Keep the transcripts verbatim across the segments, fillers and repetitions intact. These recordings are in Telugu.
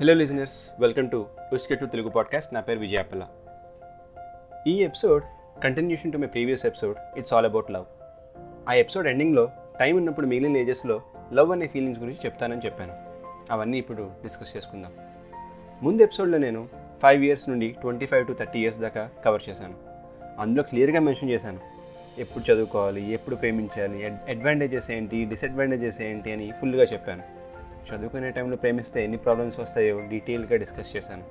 హలో లిజనర్స్, వెల్కమ్ టు ఉస్కెట్ టు తెలుగు పాడ్కాస్ట్. నా పేరు విజయాపల్ల. ఈ episode continuation to my previous episode it's all about love. ఆ ఎపిసోడ్ ఎండింగ్లో టైం ఉన్నప్పుడు మిగిలిన ఏజెస్లో లవ్ అనే ఫీలింగ్స్ గురించి చెప్తానని చెప్పాను. అవన్నీ ఇప్పుడు డిస్కస్ చేసుకుందాం. ముందు ఎపిసోడ్లో నేను ఫైవ్ ఇయర్స్ నుండి twenty five to thirty years దాకా కవర్ చేశాను. అందులో క్లియర్గా మెన్షన్ చేశాను ఎప్పుడు చదువుకోవాలి, ఎప్పుడు ప్రేమించాలి, అడ్వాంటేజెస్ ఏంటి, డిసడ్వాంటేజెస్ ఏంటి అని ఫుల్గా చెప్పాను. చదువుకునే టైంలో ప్రేమిస్తే ఎన్ని ప్రాబ్లమ్స్ వస్తాయో డీటెయిల్గా డిస్కస్ చేశాను.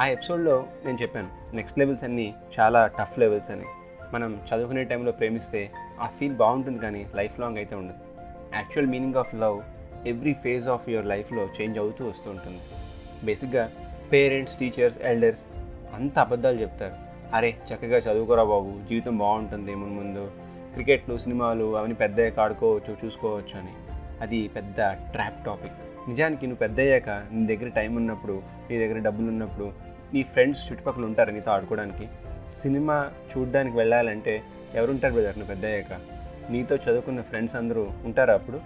ఆ ఎపిసోడ్లో నేను చెప్పాను నెక్స్ట్ లెవెల్స్ అన్నీ చాలా టఫ్ లెవెల్స్ అని. మనం చదువుకునే టైంలో ప్రేమిస్తే ఆ ఫీల్ బాగుంటుంది, కానీ లైఫ్ లాంగ్ అయితే ఉండదు. Actual meaning of love every phase of your లైఫ్లో చేంజ్ అవుతూ వస్తూ ఉంటుంది. బేసిక్గా పేరెంట్స్, టీచర్స్, ఎల్డర్స్ అంత అబద్ధాలు చెప్తారు. అరే చక్కగా చదువుకోరా బాబు, జీవితం బాగుంటుంది, ముందు ముందు క్రికెట్లు, సినిమాలు అవన్నీ పెద్ద ఆడుకోవచ్చు, చూసుకోవచ్చు అని. అది పెద్ద ట్రాప్ టాపిక్. నిజానికి నువ్వు పెద్ద అయ్యాక, నీ దగ్గర టైం ఉన్నప్పుడు, నీ దగ్గర డబ్బులు ఉన్నప్పుడు, నీ ఫ్రెండ్స్ చుట్టుపక్కల ఉంటారు నీతో ఆడుకోవడానికి. సినిమా చూడడానికి వెళ్ళాలంటే ఎవరుంటారు బ్రదర్ నువ్వు పెద్ద అయ్యాక? నీతో చదువుకున్న ఫ్రెండ్స్ అందరూ ఉంటారు. అప్పుడు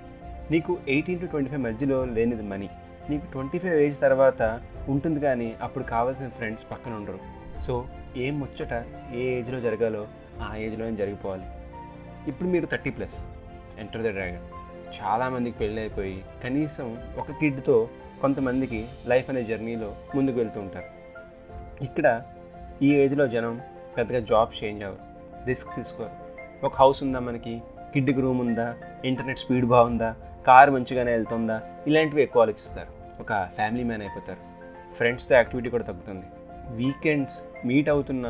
నీకు ఎయిటీన్ టు ట్వంటీ ఫైవ్ మధ్యలో లేనిది మనీ నీకు ట్వంటీ ఫైవ్ ఏజ్ తర్వాత ఉంటుంది, కానీ అప్పుడు కావాల్సిన ఫ్రెండ్స్ పక్కన ఉండరు. సో ఏం ముచ్చట ఏ ఏజ్లో జరగాలో ఆ ఏజ్లోనే జరిగిపోవాలి. ఇప్పుడు మీరు thirty plus, enter the dragon. చాలామందికి పెళ్ళి అయిపోయి కనీసం ఒక కిడ్తో కొంతమందికి లైఫ్ అనే జర్నీలో ముందుకు వెళ్తూ ఉంటారు. ఇక్కడ ఈ ఏజ్లో జనం పెద్దగా జాబ్ చేంజ్ అవ్వరు, రిస్క్ తీసుకోరు. ఒక హౌస్ ఉందా మనకి, కిడ్కి రూమ్ ఉందా, ఇంటర్నెట్ స్పీడ్ బాగుందా, కార్ మంచిగానే వెళ్తుందా, ఇలాంటివి ఎక్కువ ఆలోచిస్తారు. ఒక ఫ్యామిలీ మ్యాన్ అయిపోతారు. ఫ్రెండ్స్తో యాక్టివిటీ కూడా తగ్గుతుంది. వీకెండ్స్ మీట్ అవుతున్న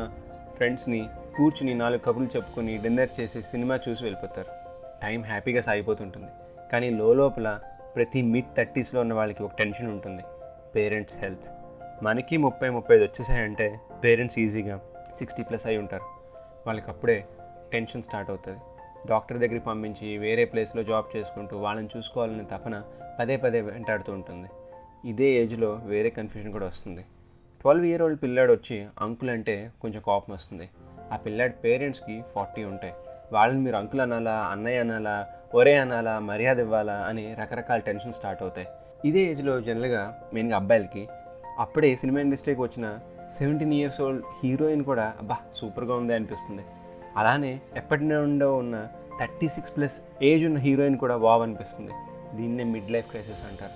ఫ్రెండ్స్ని కూర్చుని నాలుగు కబుర్లు చెప్పుకొని డిన్నర్ చేసి సినిమా చూసి వెళ్ళిపోతారు. టైం హ్యాపీగా సాగిపోతుంటుంది, కానీ లోపల ప్రతి మిడ్ థర్టీస్లో ఉన్న వాళ్ళకి ఒక టెన్షన్ ఉంటుంది, పేరెంట్స్ హెల్త్. మనకి ముప్పై ముప్పై ఐదు వచ్చేసాయంటే పేరెంట్స్ ఈజీగా సిక్స్టీ ప్లస్ అయి ఉంటారు. వాళ్ళకి అప్పుడే టెన్షన్ స్టార్ట్ అవుతుంది. డాక్టర్ దగ్గరికి పంపించి వేరే ప్లేస్లో జాబ్ చేసుకుంటూ వాళ్ళని చూసుకోవాలనే తపన పదే పదే వెంటాడుతూ ఉంటుంది. ఇదే ఏజ్లో వేరే కన్ఫ్యూజన్ కూడా వస్తుంది. ట్వెల్వ్ ఇయర్ ఓల్డ్ పిల్లాడు వచ్చి అంకుల్ అంటే కొంచెం కోపం వస్తుంది. ఆ పిల్లాడి పేరెంట్స్కి ఫార్టీ ఉంటాయి. వాళ్ళని మీరు అంకుల్ అనాలా, అన్నయ్య అనాలా, ఒరే అనాలా, మర్యాద ఇవ్వాలా అని రకరకాల టెన్షన్ స్టార్ట్ అవుతాయి. ఇదే ఏజ్లో జనరల్గా మెయిన్గా అబ్బాయిలకి అప్పుడే సినిమా ఇండస్ట్రీకి వచ్చిన సెవెంటీన్ ఇయర్స్ ఓల్డ్ హీరోయిన్ కూడా అబ్బా సూపర్గా ఉంది అనిపిస్తుంది. అలానే ఎప్పటి నుండో ఉన్న థర్టీ సిక్స్ ప్లస్ ఏజ్ ఉన్న హీరోయిన్ కూడా వావ్ అనిపిస్తుంది. దీన్నే మిడ్ లైఫ్ క్రైసిస్ అంటారు.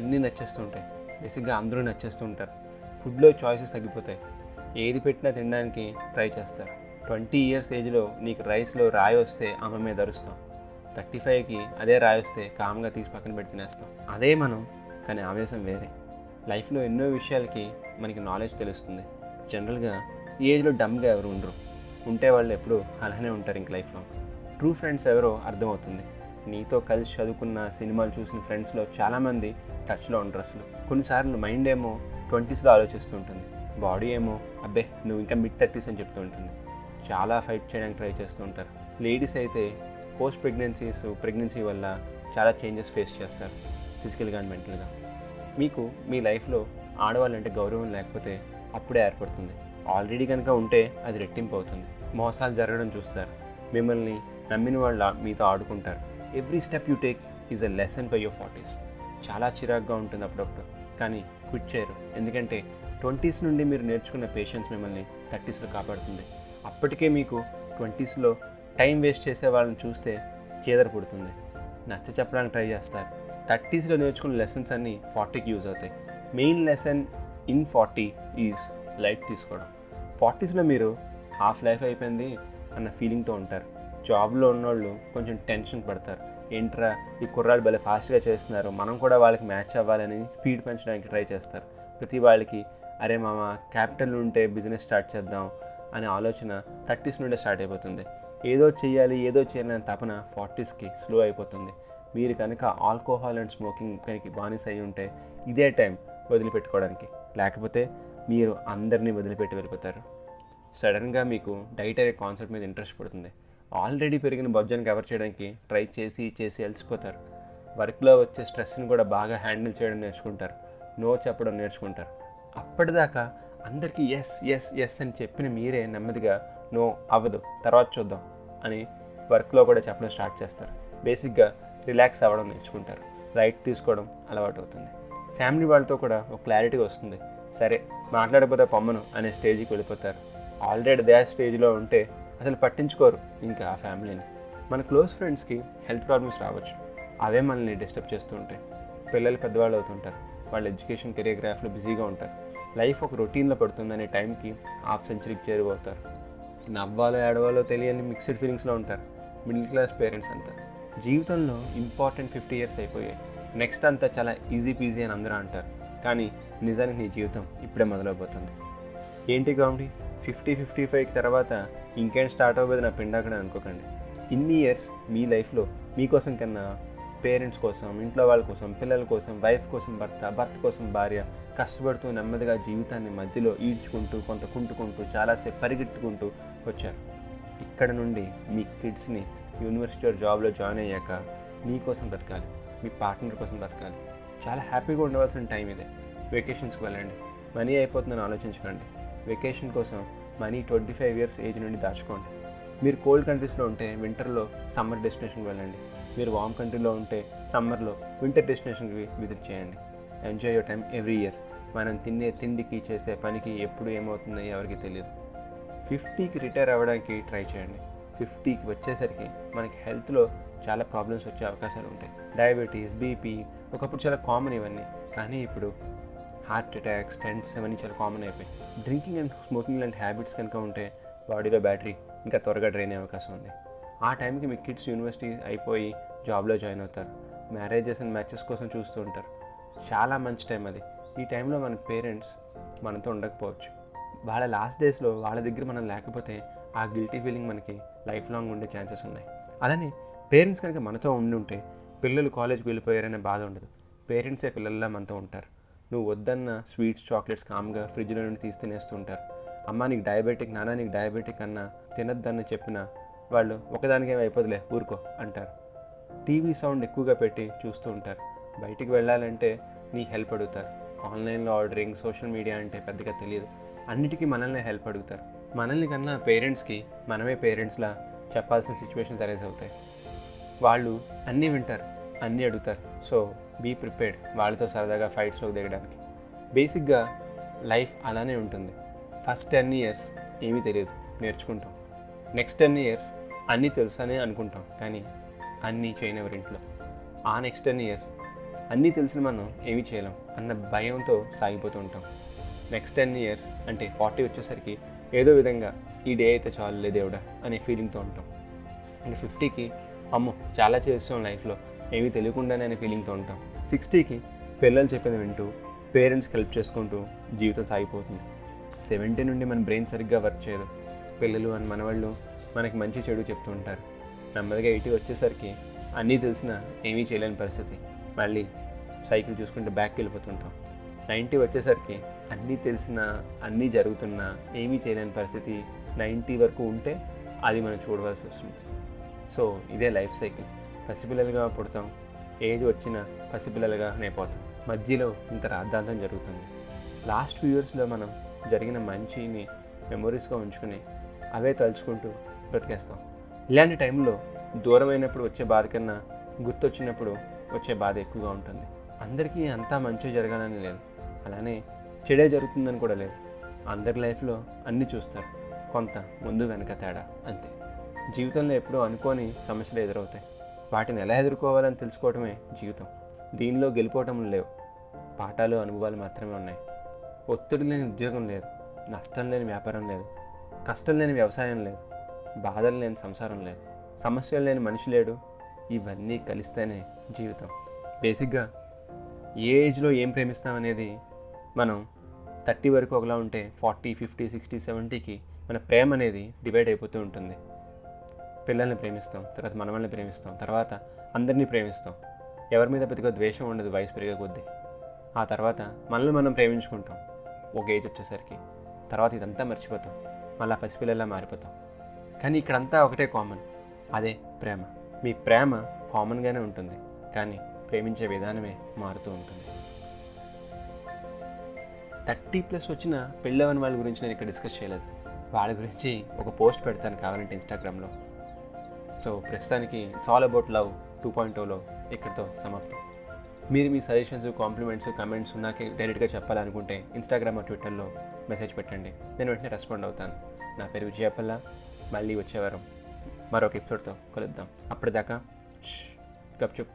అన్నీ నచ్చేస్తుంటాయి, బేసిక్గా అందరూ నచ్చేస్తుంటారు. ఫుడ్లో చాయిసెస్ తగ్గిపోతాయి, ఏది పెట్టినా తినడానికి ట్రై చేస్తారు. ట్వంటీ ఇయర్స్ ఏజ్లో నీకు రైస్లో రాయి వస్తే అమ్మ మీద అరుస్తాం. థర్టీ ఫైవ్కి అదే రాయి వస్తే కామ్గా తీసి పక్కన పెట్టి తినేస్తాం. అదే మనం, కానీ ఆవేశం వేరే. లైఫ్లో ఎన్నో విషయాలకి మనకి నాలెడ్జ్ తెలుస్తుంది. జనరల్గా ఈ ఏజ్లో డమ్గా ఎవరు ఉండరు, ఉంటే వాళ్ళు ఎప్పుడూ అలానే ఉంటారు. ఇంక లైఫ్లో ట్రూ ఫ్రెండ్స్ ఎవరో అర్థమవుతుంది. నీతో కలిసి చదువుకున్న, సినిమాలు చూసిన ఫ్రెండ్స్లో చాలామంది టచ్లో ఉండరు అసలు. కొన్నిసార్లు మైండ్ ఏమో ట్వంటీస్లో ఆలోచిస్తూ ఉంటుంది, బాడీ ఏమో అబ్బే నువ్వు ఇంకా మిడ్ థర్టీస్ అని చెప్తూ ఉంటుంది. చాలా ఫైట్ చేయడానికి ట్రై చేస్తూ ఉంటారు. లేడీస్ అయితే పోస్ట్ ప్రెగ్నెన్సీస్, ప్రెగ్నెన్సీ వల్ల చాలా చేంజెస్ ఫేస్ చేస్తారు ఫిజికల్గా అండ్ మెంటల్గా. మీకు మీ లైఫ్లో ఆడవాళ్ళంటే గౌరవం లేకపోతే అప్పుడే ఏర్పడుతుంది. ఆల్రెడీ కనుక ఉంటే అది రెట్టింపు అవుతుంది. మోసాలు జరగడం చూస్తారు, మిమ్మల్ని నమ్మిన వాళ్ళ మీతో ఆడుకుంటారు. Every step you take is a lesson for your forties. చాలా చిరాగ్గా ఉంటుంది అప్పుడప్పుడు, కానీ క్విట్ చేయరు. ఎందుకంటే ట్వంటీస్ నుండి మీరు నేర్చుకున్న పేషెన్స్ మిమ్మల్ని థర్టీస్లో కాపాడుతుంది. అప్పటికే మీకు ట్వంటీస్లో టైం వేస్ట్ చేసే వాళ్ళని చూస్తే చేదర పుడుతుంది, నచ్చ చెప్పడానికి ట్రై చేస్తారు. థర్టీస్లో నేర్చుకున్న లెసన్స్ అన్నీ ఫార్టీకి యూజ్ అవుతాయి. Main lesson in forty is life తీసుకోవడం. ఫార్టీస్లో మీరు హాఫ్ లైఫ్ అయిపోయింది అన్న ఫీలింగ్తో ఉంటారు. జాబ్లో ఉన్నోళ్ళు కొంచెం టెన్షన్ పడతారు, ఏంట్రా ఈ కుర్రాళ్ళు భలే ఫాస్ట్గా చేస్తున్నారు, మనం కూడా వాళ్ళకి మ్యాచ్ అవ్వాలని స్పీడ్ పెంచడానికి ట్రై చేస్తారు. ప్రతి వాళ్ళకి అరే మామ క్యాపిటల్ ఉంటే బిజినెస్ స్టార్ట్ చేద్దాం అనే ఆలోచన థర్టీస్ నుండే స్టార్ట్ అయిపోతుంది. ఏదో చేయాలి, ఏదో చేయాలని తపన ఫార్టీస్కి స్లో అయిపోతుంది. మీరు కనుక ఆల్కహాల్ అండ్ స్మోకింగ్ కనుక బానిస అయి ఉంటే ఇదే టైం వదిలిపెట్టుకోవడానికి, లేకపోతే మీరు అందరినీ వదిలిపెట్టి వెళ్ళిపోతారు. సడన్గా మీకు డైటరీ కాన్సెప్ట్ మీద ఇంట్రెస్ట్ పడుతుంది. ఆల్రెడీ పెరిగిన బడ్జెట్ని కవర్ చేయడానికి ట్రై చేసి చేసి అలసిపోతారు. వర్క్లో వచ్చే స్ట్రెస్ని కూడా బాగా హ్యాండిల్ చేయడం నేర్చుకుంటారు, నో చెప్పడం నేర్చుకుంటారు. అప్పటిదాకా అందరికీ ఎస్ ఎస్ ఎస్ అని చెప్పిన మీరే నెమ్మదిగా నో అవ్వదు, తర్వాత చూద్దాం అని వర్క్లో కూడా చెప్పడం స్టార్ట్ చేస్తారు. బేసిక్గా రిలాక్స్ అవ్వడం నేర్చుకుంటారు, రైట్ తీసుకోవడం అలవాటు అవుతుంది. ఫ్యామిలీ వాళ్ళతో కూడా ఒక క్లారిటీ వస్తుంది, సరే మాట్లాడకపోతే పమ్మను అనే స్టేజ్కి వెళ్ళిపోతారు. ఆల్రెడీ దే స్టేజ్లో ఉంటే అసలు పట్టించుకోరు ఇంకా ఆ ఫ్యామిలీని. మన క్లోజ్ ఫ్రెండ్స్కి హెల్త్ ప్రాబ్లమ్స్ రావచ్చు, అవే మనల్ని డిస్టర్బ్ చేస్తూ ఉంటాయి. పిల్లలు పెద్దవాళ్ళు అవుతుంటారు, వాళ్ళ ఎడ్యుకేషన్ కెరియర్గ్రాఫ్లో బిజీగా ఉంటారు. లైఫ్ ఒక రొటీన్లో పడుతుందనే టైంకి హాఫ్ సెంచరీకి చేరువవుతారు. నవ్వాలో ఏడవాలో తెలియని మిక్స్డ్ ఫీలింగ్స్లో ఉంటారు మిడిల్ క్లాస్ పేరెంట్స్ అంతా. జీవితంలో ఇంపార్టెంట్ ఫిఫ్టీ ఇయర్స్ అయిపోయాయి, నెక్స్ట్ అంతా చాలా ఈజీ పీజీ అని అందరూ అంటారు. కానీ నిజానికి నీ జీవితం ఇప్పుడే మొదలైపోతుంది. ఏంటి కామెడీ, ఫిఫ్టీ ఫిఫ్టీ ఫైవ్ తర్వాత ఇంకేం స్టార్ట్ అవ్వదు నా పిండాకడ అనుకోకండి. ఇన్ని ఇయర్స్ మీ లైఫ్లో మీకోసం కన్నా పేరెంట్స్ కోసం, ఇంట్లో వాళ్ళ కోసం, పిల్లల కోసం, వైఫ్ కోసం భర్త, భర్త కోసం భార్య కష్టపడుతూ నెమ్మదిగా జీవితాన్ని మధ్యలో ఈడ్చుకుంటూ, కొంత కుంటుకుంటూ, చాలాసేపు పరిగెట్టుకుంటూ వచ్చారు. ఇక్కడ నుండి మీ కిడ్స్ని యూనివర్సిటీ జాబ్లో జాయిన్ అయ్యాక మీకోసం బ్రతకాలి, మీ పార్ట్నర్ కోసం బ్రతకాలి. చాలా హ్యాపీగా ఉండవలసిన టైం ఇదే. వెకేషన్స్కి వెళ్ళండి, మనీ అయిపోతుందని ఆలోచించకండి. వెకేషన్ కోసం money twenty five years age నుండి దాచుకోండి. మీరు కోల్డ్ కంట్రీస్లో ఉంటే వింటర్లో సమ్మర్ డెస్టినేషన్కి వెళ్ళండి. మీరు వామ్ కంట్రీలో ఉంటే సమ్మర్లో వింటర్ డెస్టినేషన్కి విజిట్ చేయండి. Enjoy your time every year. మనం తినే తిండికి, చేసే పనికి ఎప్పుడు ఏమవుతుందో ఎవరికి తెలియదు. ఫిఫ్టీకి రిటైర్ అవ్వడానికి ట్రై చేయండి. ఫిఫ్టీకి వచ్చేసరికి మనకి హెల్త్లో చాలా ప్రాబ్లమ్స్ వచ్చే అవకాశాలు ఉంటాయి. డయాబెటీస్, బీపీ ఒకప్పుడు చాలా కామన్ ఇవన్నీ, కానీ ఇప్పుడు హార్ట్ అటాక్స్, స్టెంట్స్ ఇవన్నీ చాలా కామన్ అయిపోయాయి. డ్రింకింగ్ అండ్ స్మోకింగ్ లాంటి హ్యాబిట్స్ కనుక ఉంటే బాడీలో బ్యాటరీ ఇంకా త్వరగా డ్రైన్ అయ్యే అవకాశం ఉంది. ఆ టైంకి మీ కిడ్స్ యూనివర్సిటీ అయిపోయి జాబ్లో జాయిన్ అవుతారు, మ్యారేజెస్ అండ్ మ్యాచెస్ కోసం చూస్తూ ఉంటారు. చాలా మంచి టైం అది. ఈ టైంలో మన పేరెంట్స్ మనతో ఉండకపోవచ్చు. వాళ్ళ లాస్ట్ డేస్లో వాళ్ళ దగ్గర మనం లేకపోతే ఆ గిల్టీ ఫీలింగ్ మనకి లైఫ్ లాంగ్ ఉండే ఛాన్సెస్ ఉన్నాయి. అలానే పేరెంట్స్ కనుక మనతో ఉండి ఉంటే పిల్లలు కాలేజ్కి వెళ్ళిపోయారనే బాధ ఉండదు. పేరెంట్సే పిల్లల్లా మనతో ఉంటారు. నువ్వు వద్దన్న స్వీట్స్, చాక్లెట్స్ కామ్గా ఫ్రిడ్జ్లో నుండి తీసి తినేస్తూ ఉంటారు. అమ్మ నీకు డయాబెటిక్, నాన్న నీకు డయాబెటిక్ అన్న, తినద్దని చెప్పినా వాళ్ళు ఒకదానికేమీ అయిపోదులే ఊరుకో అంటారు. టీవీ సౌండ్ ఎక్కువగా పెట్టి చూస్తూ ఉంటారు. బయటికి వెళ్ళాలంటే నీ హెల్ప్ అడుగుతారు. ఆన్లైన్లో ఆర్డరింగ్, సోషల్ మీడియా అంటే పెద్దగా తెలియదు, అన్నిటికీ మనల్ని హెల్ప్ అడుగుతారు. మనల్ని కన్నా పేరెంట్స్కి మనమే పేరెంట్స్లా చెప్పాల్సిన సిచ్యువేషన్స్ అరైజ్ అవుతాయి. వాళ్ళు అన్నీ వింటారు, అన్నీ అడుగుతారు. సో బీ ప్రిపేర్డ్ వాళ్ళతో సరదాగా ఫైట్స్లోకి దిగడానికి. బేసిక్గా లైఫ్ అలానే ఉంటుంది. ఫస్ట్ టెన్ ఇయర్స్ ఏమీ తెలియదు, నేర్చుకుంటాం. నెక్స్ట్ టెన్ ఇయర్స్ అన్నీ తెలుసనే అనుకుంటాం, కానీ అన్నీ చేయనివ్వరు ఇంట్లో. ఆ నెక్స్ట్ టెన్ ఇయర్స్ అన్నీ తెలిసిన మనం ఏమీ చేయలేం అన్న భయంతో సాగిపోతూ ఉంటాం. నెక్స్ట్ టెన్ ఇయర్స్ అంటే ఫార్టీ వచ్చేసరికి ఏదో విధంగా ఈ డే అయితే చాలులే దేవుడా అనే ఫీలింగ్తో ఉంటాం. ఇంకా ఫిఫ్టీకి అమ్మో చాలా చేస్తాం లైఫ్లో ఏమీ తెలియకుండానే అనే ఫీలింగ్తో ఉంటాం. సిక్స్టీకి పిల్లలు చెప్పింది వింటూ పేరెంట్స్కి హెల్ప్ చేసుకుంటూ జీవితం సాగిపోతుంది. సెవెంటీ నుండి మన బ్రెయిన్ సరిగ్గా వర్క్ చేయదు. పిల్లలు అని మనవాళ్ళు మనకి మంచి చెడు చెప్తూ ఉంటారు. నెమ్మదిగా ఎయిటీ వచ్చేసరికి అన్నీ తెలిసినా ఏమీ చేయలేని పరిస్థితి, మళ్ళీ సైకిల్ చూసుకుంటే బ్యాక్కి వెళ్ళిపోతుంటాం. నైంటీ వచ్చేసరికి అన్నీ తెలిసినా అన్నీ జరుగుతున్నా ఏమీ చేయలేని పరిస్థితి నైంటీ వరకు ఉంటే అది మనం చూడవలసి వస్తుంది. సో ఇదే లైఫ్ సైకిల్. పసిపిల్లలుగా పుడతాం, ఏజ్ వచ్చిన పసిపిల్లలుగానే పోతాం, మధ్యలో ఇంత రాద్ధాంతం జరుగుతుంది. లాస్ట్ ఫ్యూ ఇయర్స్లో మనం జరిగిన మంచిని మెమొరీస్గా ఉంచుకుని అవే తలుచుకుంటూ బ్రతికేస్తాం. ఇలాంటి టైంలో దూరమైనప్పుడు వచ్చే బాధ కన్నా గుర్తొచ్చినప్పుడు వచ్చే బాధ ఎక్కువగా ఉంటుంది. అందరికీ అంతా మంచి జరగాలని లేదు, అలానే చెడే జరుగుతుందని కూడా లేదు. అందరి లైఫ్లో అన్నీ చూస్తారు, కొంత ముందు వెనక తేడా అంతే. జీవితంలో ఎప్పుడూ అనుకోని సమస్యలు ఎదురవుతాయి, వాటిని ఎలా ఎదుర్కోవాలని తెలుసుకోవడమే జీవితం. దీనిలో గెలిపోవటం లేవు, పాఠాలు అనుభవాలు మాత్రమే ఉన్నాయి. ఒత్తిడి లేని ఉద్యోగం లేదు, నష్టం లేని వ్యాపారం లేదు, కష్టం లేని వ్యవసాయం లేదు, బాధలు లేని సంసారం లేదు, సమస్యలు లేని మనిషి లేడు. ఇవన్నీ కలిస్తేనే జీవితం. బేసిక్గా ఏ ఏజ్లో ఏం ప్రేమిస్తామనేది మనం థర్టీ వరకు ఒకలా ఉంటే ఫార్టీ, ఫిఫ్టీ, సిక్స్టీ, సెవెంటీకి మన ప్రేమ అనేది డివైడ్ అయిపోతూ ఉంటుంది. పిల్లల్ని ప్రేమిస్తాం, తర్వాత మనవల్ని ప్రేమిస్తాం, తర్వాత అందరినీ ప్రేమిస్తాం. ఎవరి మీద పెద్దగా ద్వేషం ఉండదు వయసు పెరిగే కొద్దీ. ఆ తర్వాత మనల్ని మనం ప్రేమించుకుంటాం ఒక ఏజ్ వచ్చేసరికి. తర్వాత ఇదంతా మర్చిపోతాం, మళ్ళీ పసిపిల్లలా మారిపోతాం. కానీ ఇక్కడంతా ఒకటే కామన్, అదే ప్రేమ. మీ ప్రేమ కామన్గానే ఉంటుంది, కానీ ప్రేమించే విధానమే మారుతూ ఉంటుంది. థర్టీ ప్లస్ వచ్చిన పెళ్ళవని వాళ్ళ గురించి నేను ఇక్కడ డిస్కస్ చేయలేదు. వాళ్ళ గురించి ఒక పోస్ట్ పెడతాను కావాలంటే ఇన్స్టాగ్రామ్లో. సో ప్రస్తుతానికి it's all about love two point ఓలో ఇక్కడితో సమాప్తం. మీరు మీ సజెషన్స్, కాంప్లిమెంట్స్, కమెంట్స్ నాకు డైరెక్ట్గా చెప్పాలనుకుంటే ఇన్స్టాగ్రామ్ ఆ ట్విట్టర్లో మెసేజ్ పెట్టండి, నేను వెంటనే రెస్పాండ్ అవుతాను. నా పేరు విజయపల్ల. మళ్ళీ వచ్చేవారం మరొక ఎపిసోడ్తో కలుద్దాం. అప్పటిదాకా గప్చుప్.